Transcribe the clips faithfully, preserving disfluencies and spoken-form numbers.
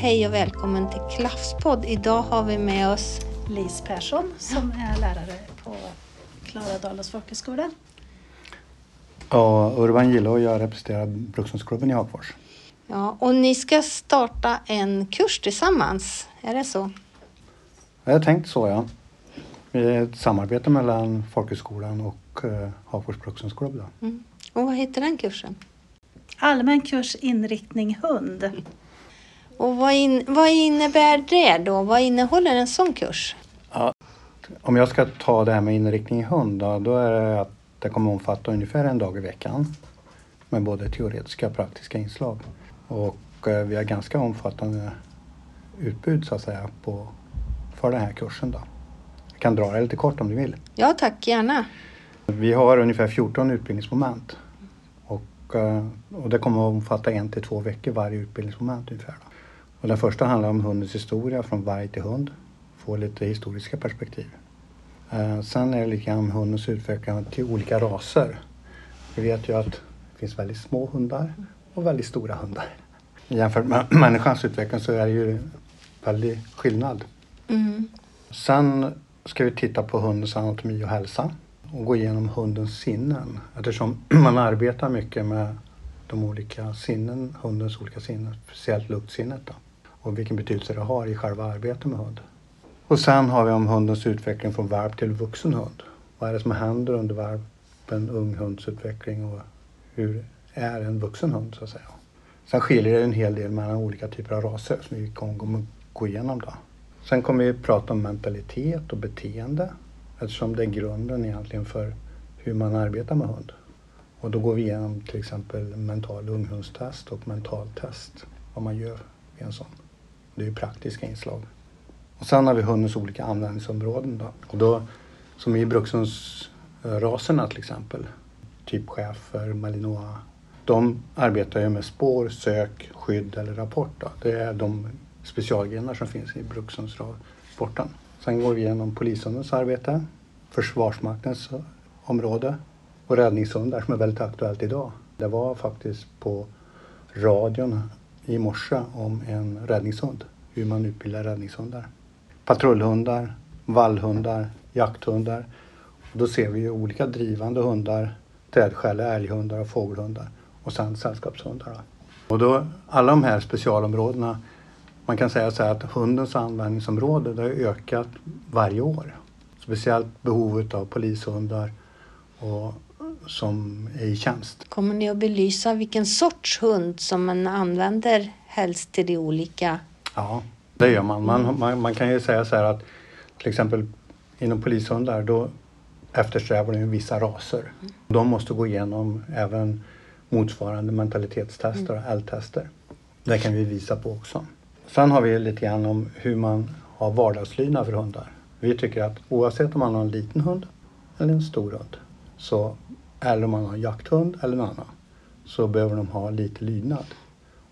Hej och välkommen till Klaffs podd. Idag har vi med oss Lis Persson som är lärare på Klara Dalars folkhögskola. Ja, Urban Gillo och jag representerar Brukshundsklubben i Hagfors. Ja, och ni ska starta en kurs tillsammans, är det så? Jag tänkte så, ja. Det är ett samarbete mellan folkhögskolan och eh, Hagfors Brukshundsklubb. Mm. Och vad heter den kursen? Allmän kurs inriktning hund. Och vad, in, vad innebär det då? Vad innehåller en sån kurs? Ja, om jag ska ta det här med inriktning hund då, då är det att det kommer omfatta ungefär en dag i veckan med både teoretiska och praktiska inslag. Och eh, vi har ganska omfattande utbud så att säga på, för den här kursen då. Jag kan dra det lite kort om du vill. Ja tack, gärna. Vi har ungefär fjorton utbildningsmoment. Och, och det kommer att omfatta en till två veckor varje utbildningsmoment ungefär då. Och den första handlar om hundens historia från varg till hund. Få lite historiska perspektiv. Eh, sen är det lite grann om hundens utveckling till olika raser. Vi vet ju att det finns väldigt små hundar och väldigt stora hundar. Jämfört med människans utveckling så är det ju väldigt skillnad. Mm. Sen ska vi titta på hundens anatomi och hälsa och gå igenom hundens sinnen. Eftersom man arbetar mycket med de olika sinnen, hundens olika sinnen, speciellt luktsinnet då, och vilken betydelse det har i själva arbetet med hund. Och sen har vi om hundens utveckling från valp till vuxen hund. Vad är det som händer under valpen, ung hunds utveckling och hur är en vuxen hund så att säga. Sen skiljer det en hel del mellan olika typer av raser som vi kommer gå igenom då. Sen kommer vi prata om mentalitet och beteende eftersom det är grunden egentligen för hur man arbetar med hund. Och då går vi igenom till exempel mental unghundstest och mentaltest, vad man gör i en sån. Det är ju praktiska inslag. Och sen har vi hundens olika användningsområden då. Och då som i brukshundsraserna till exempel, typ chefer, malinois, de arbetar ju med spår, sök, skydd eller rapport då. Det är de specialgrenar som finns i brukshundsrapporten. Sen går vi igenom polishundens arbete, försvarsmaktens område och räddningshundar som är väldigt aktuellt idag. Det var faktiskt på radion i morse om en räddningshund, hur man utbildar räddningshundar. Patrullhundar, vallhundar, jakthundar. Och då ser vi ju olika drivande hundar, trädskälle, älghundar och fågelhundar och sen sällskapshundar. Och då alla de här specialområdena. Man kan säga så här att hundens användningsområde har ökat varje år. Speciellt behovet av polishundar och som är i tjänst. Kommer ni att belysa vilken sorts hund som man använder helst till de olika? Ja, det gör man. Man, man, man kan ju säga så här att till exempel inom polishundar då eftersträvar de vissa raser. De måste gå igenom även motsvarande mentalitetstester och älgtester. Det kan vi visa på också. Sen har vi lite grann om hur man har vardagslydnad för hundar. Vi tycker att oavsett om man har en liten hund eller en stor hund, så, eller om man har en jakthund eller en annan, så behöver de ha lite lydnad.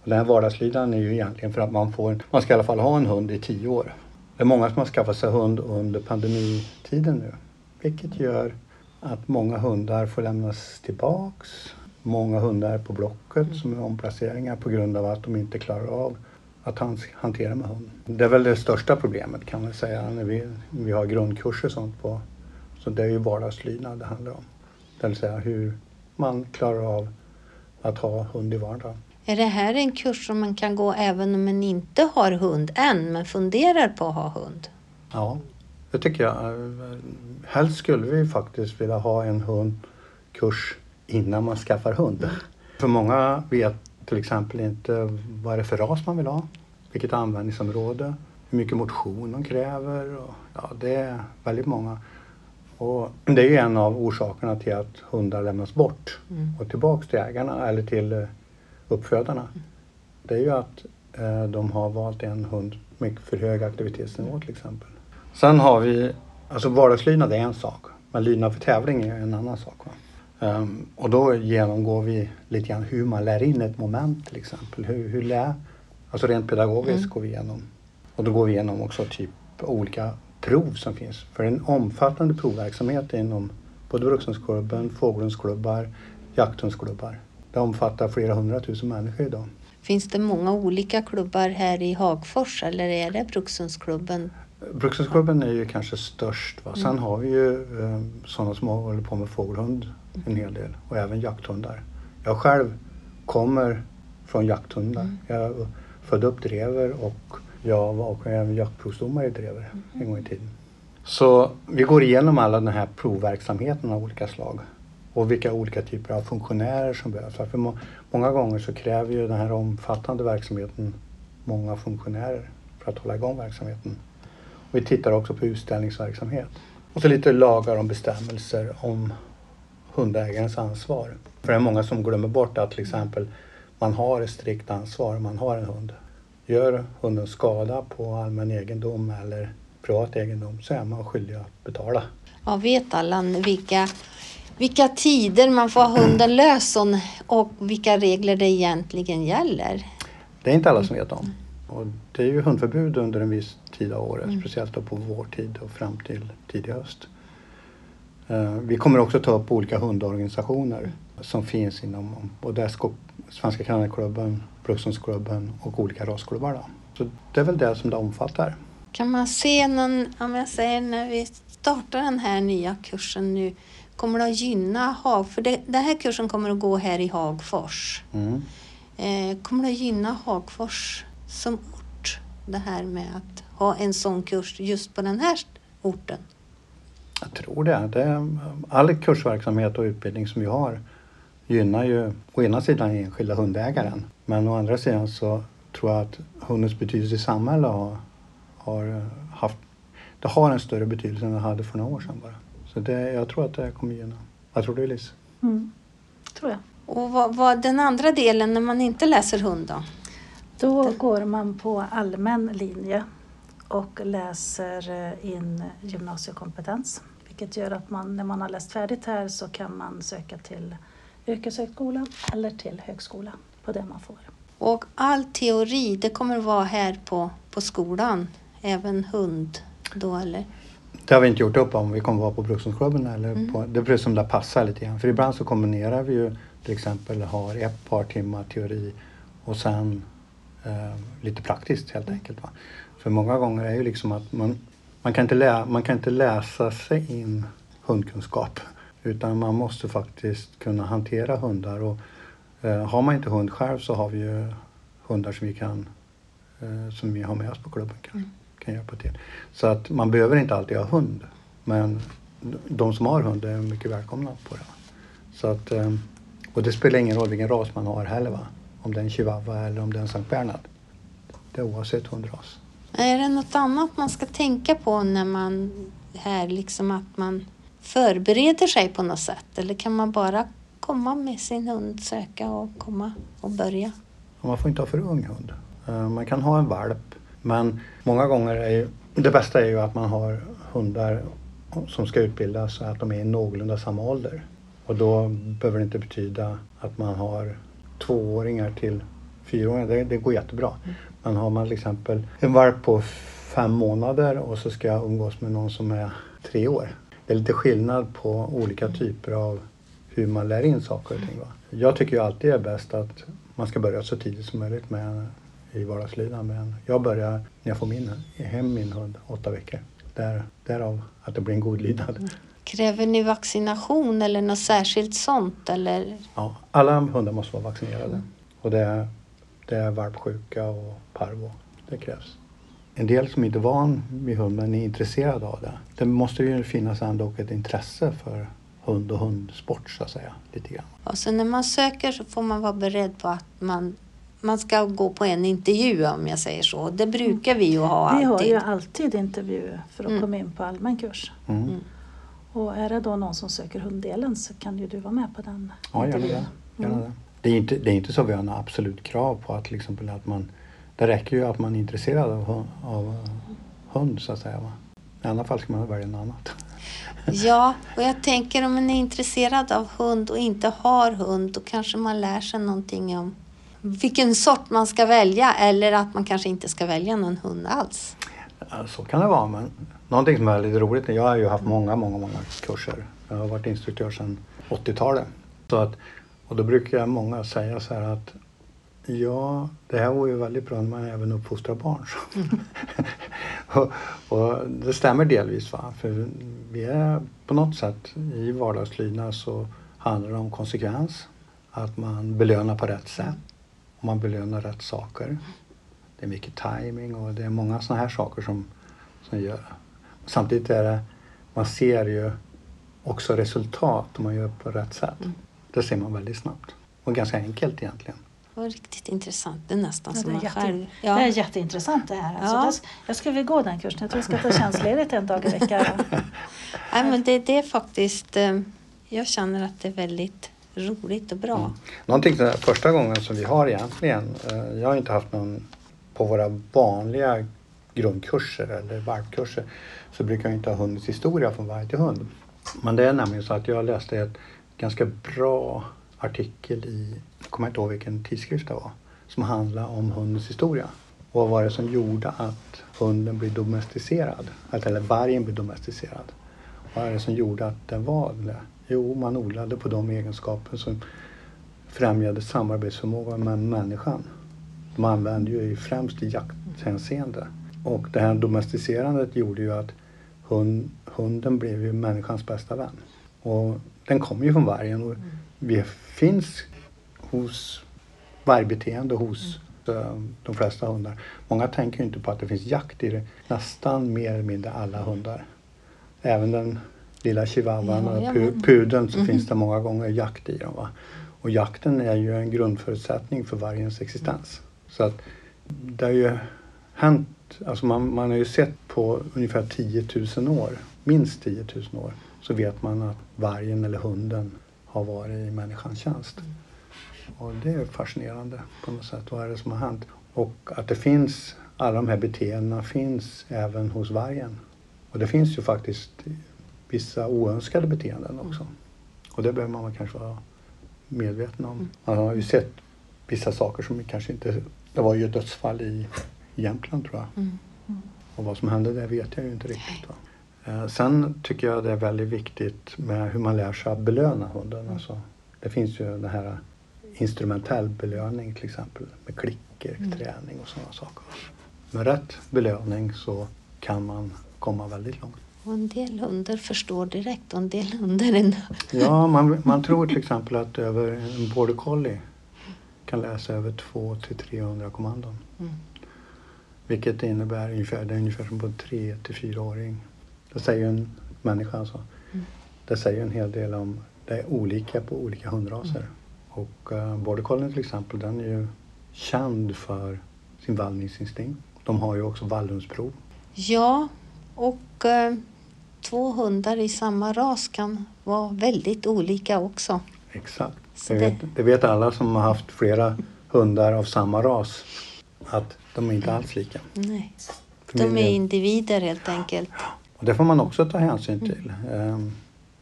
Och den här vardagslydnaden är ju egentligen för att man, får, man ska i alla fall ha en hund i tio år. Det är många som har skaffat sig hund under pandemitiden nu, vilket gör att många hundar får lämnas tillbaks. Många hundar på blocket som är omplaceringar på grund av att de inte klarar av att han hanterar med hund. Det är väl det största problemet kan man säga när vi, vi har grundkurser och sånt på. Så det är ju vardagslydnad det handlar om. Det vill säga hur man klarar av att ha hund i vardagen. Är det här en kurs som man kan gå även om man inte har hund än men funderar på att ha hund? Ja, det tycker jag. Helst skulle vi faktiskt vilja ha en hundkurs innan man skaffar hund. För många vet till exempel inte vad är det för ras man vill ha, vilket användningsområde, hur mycket motion de kräver. Och, ja, det är väldigt många. Och det är ju en av orsakerna till att hundar lämnas bort mm. och tillbaka till ägarna eller till uppfödarna. Mm. Det är ju att eh, de har valt en hund med för hög aktivitetsnivå till exempel. Sen har vi, alltså vardagslydnad är en sak, men lydnad för tävling är en annan sak va. Um, och då genomgår vi lite grann hur man lär in ett moment till exempel. Hur, hur lär, alltså rent pedagogiskt mm. går vi igenom. Och då går vi igenom också typ olika prov som finns. För en omfattande provverksamhet inom både Brukshundsklubben, fågelhundsklubbar, jakthundsklubbar. Det omfattar flera hundratusen människor idag. Finns det många olika klubbar här i Hagfors eller är det Brukshundsklubben? Brukshundsklubben är ju kanske störst. Va? Sen mm. har vi ju eh, sådana som håller på med fågelhund en hel del och även jakthundar. Jag själv kommer från jakthundar. Mm. Jag födde upp drever och jag var även jaktprovsdomare i drever mm. en gång i tiden. Så vi går igenom alla den här provverksamheten av olika slag. Och vilka olika typer av funktionärer som behövs. För må- många gånger så kräver ju den här omfattande verksamheten många funktionärer för att hålla igång verksamheten. Och vi tittar också på utställningsverksamhet. Och så lite lagar om bestämmelser om hundägarens ansvar. För det är många som glömmer bort att till exempel man har ett strikt ansvar om man har en hund. Gör hunden skada på allmän egendom eller privat egendom så är man skyldig att betala. Ja, vet alla vilka... Vilka tider man får ha hunden lös och vilka regler det egentligen gäller? Det är inte alla som vet om. Och det är ju hundförbud under en viss tid av året. Mm. Speciellt då på vårtid och fram till tidig höst. Vi kommer också ta upp olika hundorganisationer som finns inom och där Svenska Kennelklubben, Brukshundsklubben och olika rasklubbar. Då. Så det är väl det som det omfattar. Kan man se någon, om jag säger när vi startar den här nya kursen nu. Kommer det att gynna Hagfors? För det, den här kursen kommer att gå här i Hagfors. Mm. Eh, kommer det att gynna Hagfors som ort? Det här med att ha en sån kurs just på den här orten? Jag tror det. det är, all kursverksamhet och utbildning som vi har gynnar ju å ena sidan enskilda hundägaren. Men å andra sidan så tror jag att hundens betydelse i samhället har, har haft... Det har en större betydelse än det hade för några år sedan bara. Det, jag tror att det kommer gynna. Vad tror du, Lis? Mm, tror jag. Och vad, vad den andra delen när man inte läser hund då? Då det. går man på allmän linje och läser in gymnasiekompetens. Vilket gör att man, när man har läst färdigt här så kan man söka till yrkeshögskolan eller till högskola på det man får. Och all teori, det kommer vara här på, på skolan, även hund då eller? Det har vi inte gjort upp om vi kommer vara på Brukshundsklubben eller mm. på, det är precis som det passar lite grann. För ibland så kombinerar vi ju till exempel har ett par timmar teori och sen eh, lite praktiskt helt enkelt. Va? För många gånger är ju liksom att man, man, kan inte lä- man kan inte läsa sig in hundkunskap utan man måste faktiskt kunna hantera hundar. Och, eh, har man inte hund själv så har vi ju hundar som vi, kan, eh, som vi har med oss på klubben kanske. Mm. Till. Så att man behöver inte alltid ha hund. Men de som har hund är mycket välkomna på det. Va? Så att, och det spelar ingen roll vilken ras man har heller. Va? Om det är en chihuahua eller om det är en Sankt Bernhard. Det är oavsett hundras. Är det något annat man ska tänka på när man här liksom att man förbereder sig på något sätt? Eller kan man bara komma med sin hund, söka och komma och börja? Man får inte ha för ung hund. Man kan ha en valp. Men många gånger är ju, det bästa är ju att man har hundar som ska utbildas så att de är i någorlunda samma ålder. Och då behöver det inte betyda att man har tvååringar till fyraåringar. Det, det går jättebra. Men har man till exempel en valp på fem månader och så ska jag umgås med någon som är tre år. Det är lite skillnad på olika typer av hur man lär in saker och ting. Va? Jag tycker ju alltid är bäst att man ska börja så tidigt som möjligt med i vardagslidan. Men jag börjar när jag får min, hem min hund åtta veckor. Där, därav att det blir en god lydnad. Mm. Kräver ni vaccination eller något särskilt sånt? Eller? Ja, alla hundar måste vara vaccinerade. Mm. Och det är, det är valpsjuka och parvo. Det krävs. En del som inte är van vid hund men är intresserade av det. Det måste ju finnas ändå ett intresse för hund och hundsport så att säga. Lite grann. Och så när man söker så får man vara beredd på att man Man ska gå på en intervju om jag säger så. Det brukar vi ju ha alltid. Vi har ju alltid intervjuer för att mm. komma in på allmän kurs. Mm. Mm. Och är det då någon som söker hunddelen så kan ju du vara med på den ja, intervjun. Gärna det. Gärna mm. det. Det, är inte, det är inte så vi har några absolut krav på att till exempel att man... Det räcker ju att man är intresserad av, av hund så att säga. Va? I alla fall ska man välja något annat. Ja, och jag tänker om man är intresserad av hund och inte har hund då kanske man lär sig någonting om... Vilken sort man ska välja eller att man kanske inte ska välja någon hund alls. Ja, så kan det vara. Men någonting som är lite roligt. Jag har ju haft många, många, många kurser. Jag har varit instruktör sedan åttiotalet. Så att Och då brukar jag många säga så här att ja, det här var ju väldigt bra när man även uppfostrar barn. Mm. och, och det stämmer delvis, va? För vi är på något sätt i vardagslydnad, så handlar det om konsekvens. Att man belönar på rätt sätt. Och man belönar rätt saker. Det är mycket timing och det är många sådana här saker som, som gör det. Samtidigt är det, man ser ju också resultat om man gör på rätt sätt. Mm. Det ser man väldigt snabbt. Och ganska enkelt egentligen. Det var riktigt intressant. Det är nästan ja, som man jätte... själv... Ja. Det är jätteintressant det här. Alltså, ja. det... Jag skulle vilja gå den kursen. Jag tror jag ska ta tjänstledigt en dag i veckan. Nej, men det, det är faktiskt... Jag känner att det är väldigt roligt och bra. Mm. Någonting den första gången som vi har egentligen... Jag har inte haft någon... På våra vanliga grundkurser eller varvkurser så brukar jag inte ha hundens historia från varje till hund. Men det är nämligen så att jag läste ett ganska bra artikel i... Jag kommer inte ihåg vilken tidskrift det var, som handlar om hundens historia. Och vad var det som gjorde att hunden blev domesticerad? Eller vargen blev domesticerad. Vad var det som gjorde att den var det? Jo, man odlade på de egenskaper som främjade samarbetsförmågan med människan. Man använde ju främst i jakthänseende. Och det här domesticerandet gjorde ju att hund, hunden blev ju människans bästa vän. Och den kom ju från vargen och vi finns... hos vargbeteende hos mm. de flesta hundar. Många tänker inte på att det finns jakt i det. Nästan mer eller mindre alla hundar. Även den lilla chihuahuan ja, och ja, pu- pudeln så mm. finns det många gånger jakt i dem. Va? Och jakten är ju en grundförutsättning för vargens existens. Mm. Så att det har ju hänt, alltså man, man har ju sett på ungefär tio tusen år, minst tio tusen år, så vet man att vargen eller hunden har varit i människans tjänst. Mm. Och det är fascinerande på något sätt. Vad är det som har hänt? Och att det finns, alla de här beteendena finns även hos vargen. Och det finns ju faktiskt vissa oönskade beteenden också. Mm. Och det behöver man kanske vara medveten om. Mm. Man har ju sett vissa saker som kanske inte... Det var ju ett dödsfall i Jämtland tror jag. Mm. Mm. Och vad som hände där vet jag ju inte riktigt. Va? Eh, sen tycker jag det är väldigt viktigt med hur man lär sig att belöna hunden. Mm. Alltså, det finns ju det här... instrumentell belöning till exempel med klicker, mm. träning och sådana saker. Med rätt belöning så kan man komma väldigt långt. Och en del hundar förstår direkt och en del hundar ändå. Ja, man, man tror till exempel att över en border collie kan läsa över två till trehundra kommandon. Mm. Vilket innebär ungefär, det är ungefär som på en tre till fyra åring. Det säger en människa alltså. Mm. Det säger en hel del om, det är olika på olika hundraser. Mm. Och uh, Border Collie till exempel, den är ju känd för sin vallningsinstinkt. De har ju också vallhundsprov. Ja, och uh, två hundar i samma ras kan vara väldigt olika också. Exakt. Det vet, det vet alla som har haft flera hundar av samma ras, att de är inte alls lika. Nej, för de är individer helt enkelt. Och det får man också ta hänsyn till. Mm. Um,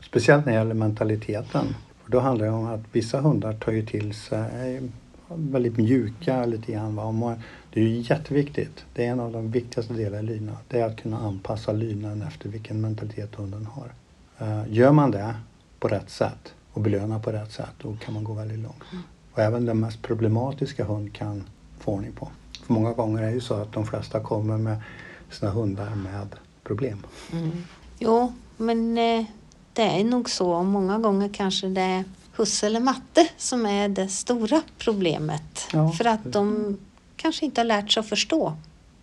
speciellt när det gäller mentaliteten. Och då handlar det om att vissa hundar tar ju till sig väldigt mjuka lite grann. Det är ju jätteviktigt. Det är en av de viktigaste delarna i lydnad. Det är att kunna anpassa lydnaden efter vilken mentalitet hunden har. Gör man det på rätt sätt och belönar på rätt sätt, då kan man gå väldigt långt. Och även den mest problematiska hund kan få ordning på. För många gånger är det ju så att de flesta kommer med sina hundar med problem. Mm. Jo, men... Eh... Det är nog så. Många gånger kanske det är husse eller matte som är det stora problemet. Ja, för att de kanske inte har lärt sig att förstå.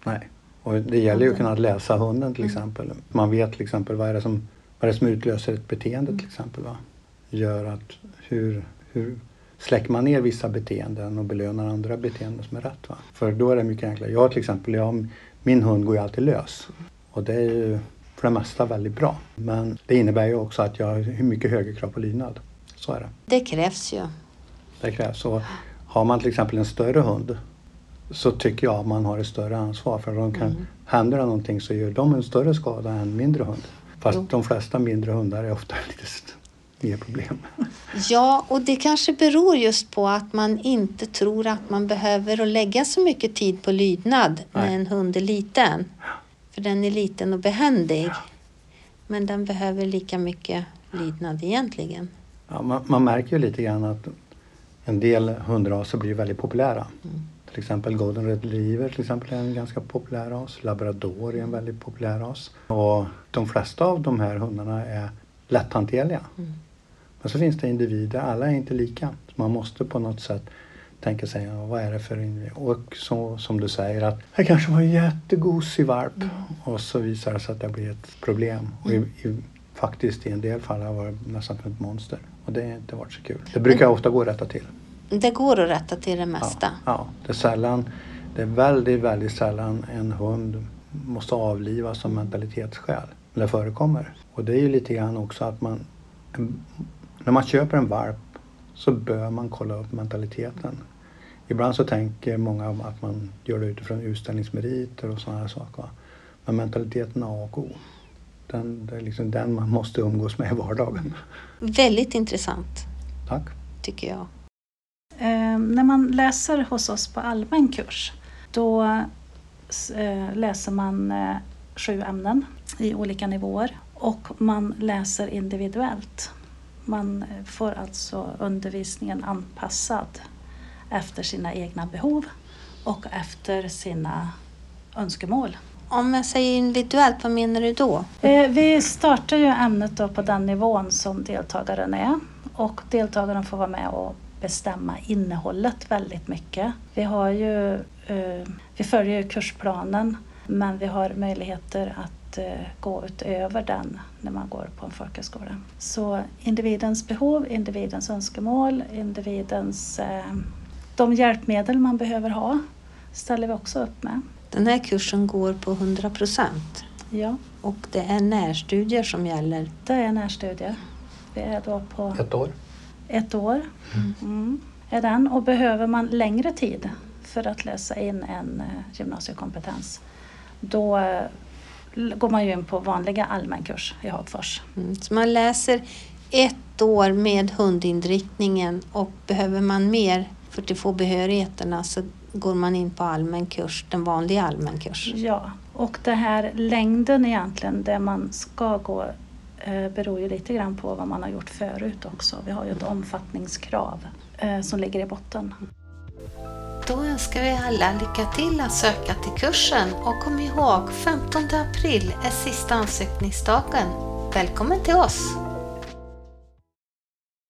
Nej, och det gäller ju att kunna läsa hunden till mm. exempel. Man vet till exempel vad är det som, vad är det som utlöser ett beteende till exempel. Va? Gör att hur, hur släcker man ner vissa beteenden och belönar andra beteenden som är rätt. Va? För då är det mycket enklare. Jag till exempel, jag, min hund går ju alltid lös. Och det är ju... för det mesta väldigt bra. Men det innebär ju också att jag har mycket högre krav på lydnad. Så är det. Det krävs ju. Det krävs. Och har man till exempel en större hund så tycker jag att man har ett större ansvar. För de kan mm. händer det någonting så gör de en större skada än en mindre hund. Fast jo. De flesta mindre hundar är ofta lite mer problem. Ja, och det kanske beror just på att man inte tror att man behöver att lägga så mycket tid på lydnad när en hund är liten. För den är liten och behändig. Ja. Men den behöver lika mycket lydnad egentligen. Ja, man, man märker ju lite grann att en del hundraser blir väldigt populära. Mm. Till exempel Golden Retriever till exempel är en ganska populär ras. Labrador är en väldigt populär ras. Och de flesta av de här hundarna är lätthanterliga. Mm. Men så finns det individer, alla är inte lika. Så man måste på något sätt tänka sig, vad är det för individ? Och så, som du säger, att jag kanske var en jättegosig varp. Mm. Och så visar det sig att det blir ett problem. Och i, i, faktiskt i en del fall har det varit nästan ett monster. Och det har inte varit så kul. Det brukar ofta gå att rätta till. Det går att rätta till det mesta. Ja, ja. Det är sällan, det är väldigt, väldigt sällan en hund måste avlivas som mentalitetsskäl. Det förekommer. Och det är ju lite grann också att man, när man köper en varp så bör man kolla upp mentaliteten. Ibland så tänker många att man gör det utifrån utställningsmeriter och sådana här saker. Men mentaliteten är A och O. Den, det är liksom den man måste umgås med i vardagen. Väldigt intressant. Tack. Tycker jag. Eh, när man läser hos oss på allmän kurs, då eh, läser man eh, sju ämnen i olika nivåer och man läser individuellt. Man får alltså undervisningen anpassad efter sina egna behov och efter sina önskemål. Om jag säger individuellt, vad menar du då? Eh, vi startar ju ämnet då på den nivån som deltagaren är, och deltagaren får vara med och bestämma innehållet väldigt mycket. Vi, har ju, eh, vi följer ju kursplanen, men vi har möjligheter att eh, gå utöver den när man går på en folkhögskola. Så individens behov, individens önskemål, individens, eh, de hjälpmedel man behöver ha ställer vi också upp med. Den här kursen går på hundra procent. Ja. Och det är närstudier som gäller? Det är närstudier. Vi är då på ett år. Ett år mm. Mm. är den. Och behöver man längre tid för att läsa in en gymnasiekompetens, då går man ju in på vanliga allmänkurs i Hagfors. Mm. Så man läser ett år med hundinriktningen, och behöver man mer för att få behörigheterna så går man in på allmän kurs, den vanliga allmän kurs. Ja, och det här längden egentligen där man ska gå beror ju lite grann på vad man har gjort förut också. Vi har ju ett omfattningskrav som ligger i botten. Då önskar vi alla lycka till att söka till kursen, och kom ihåg, femtonde april är sista ansökningsdagen. Välkommen till oss!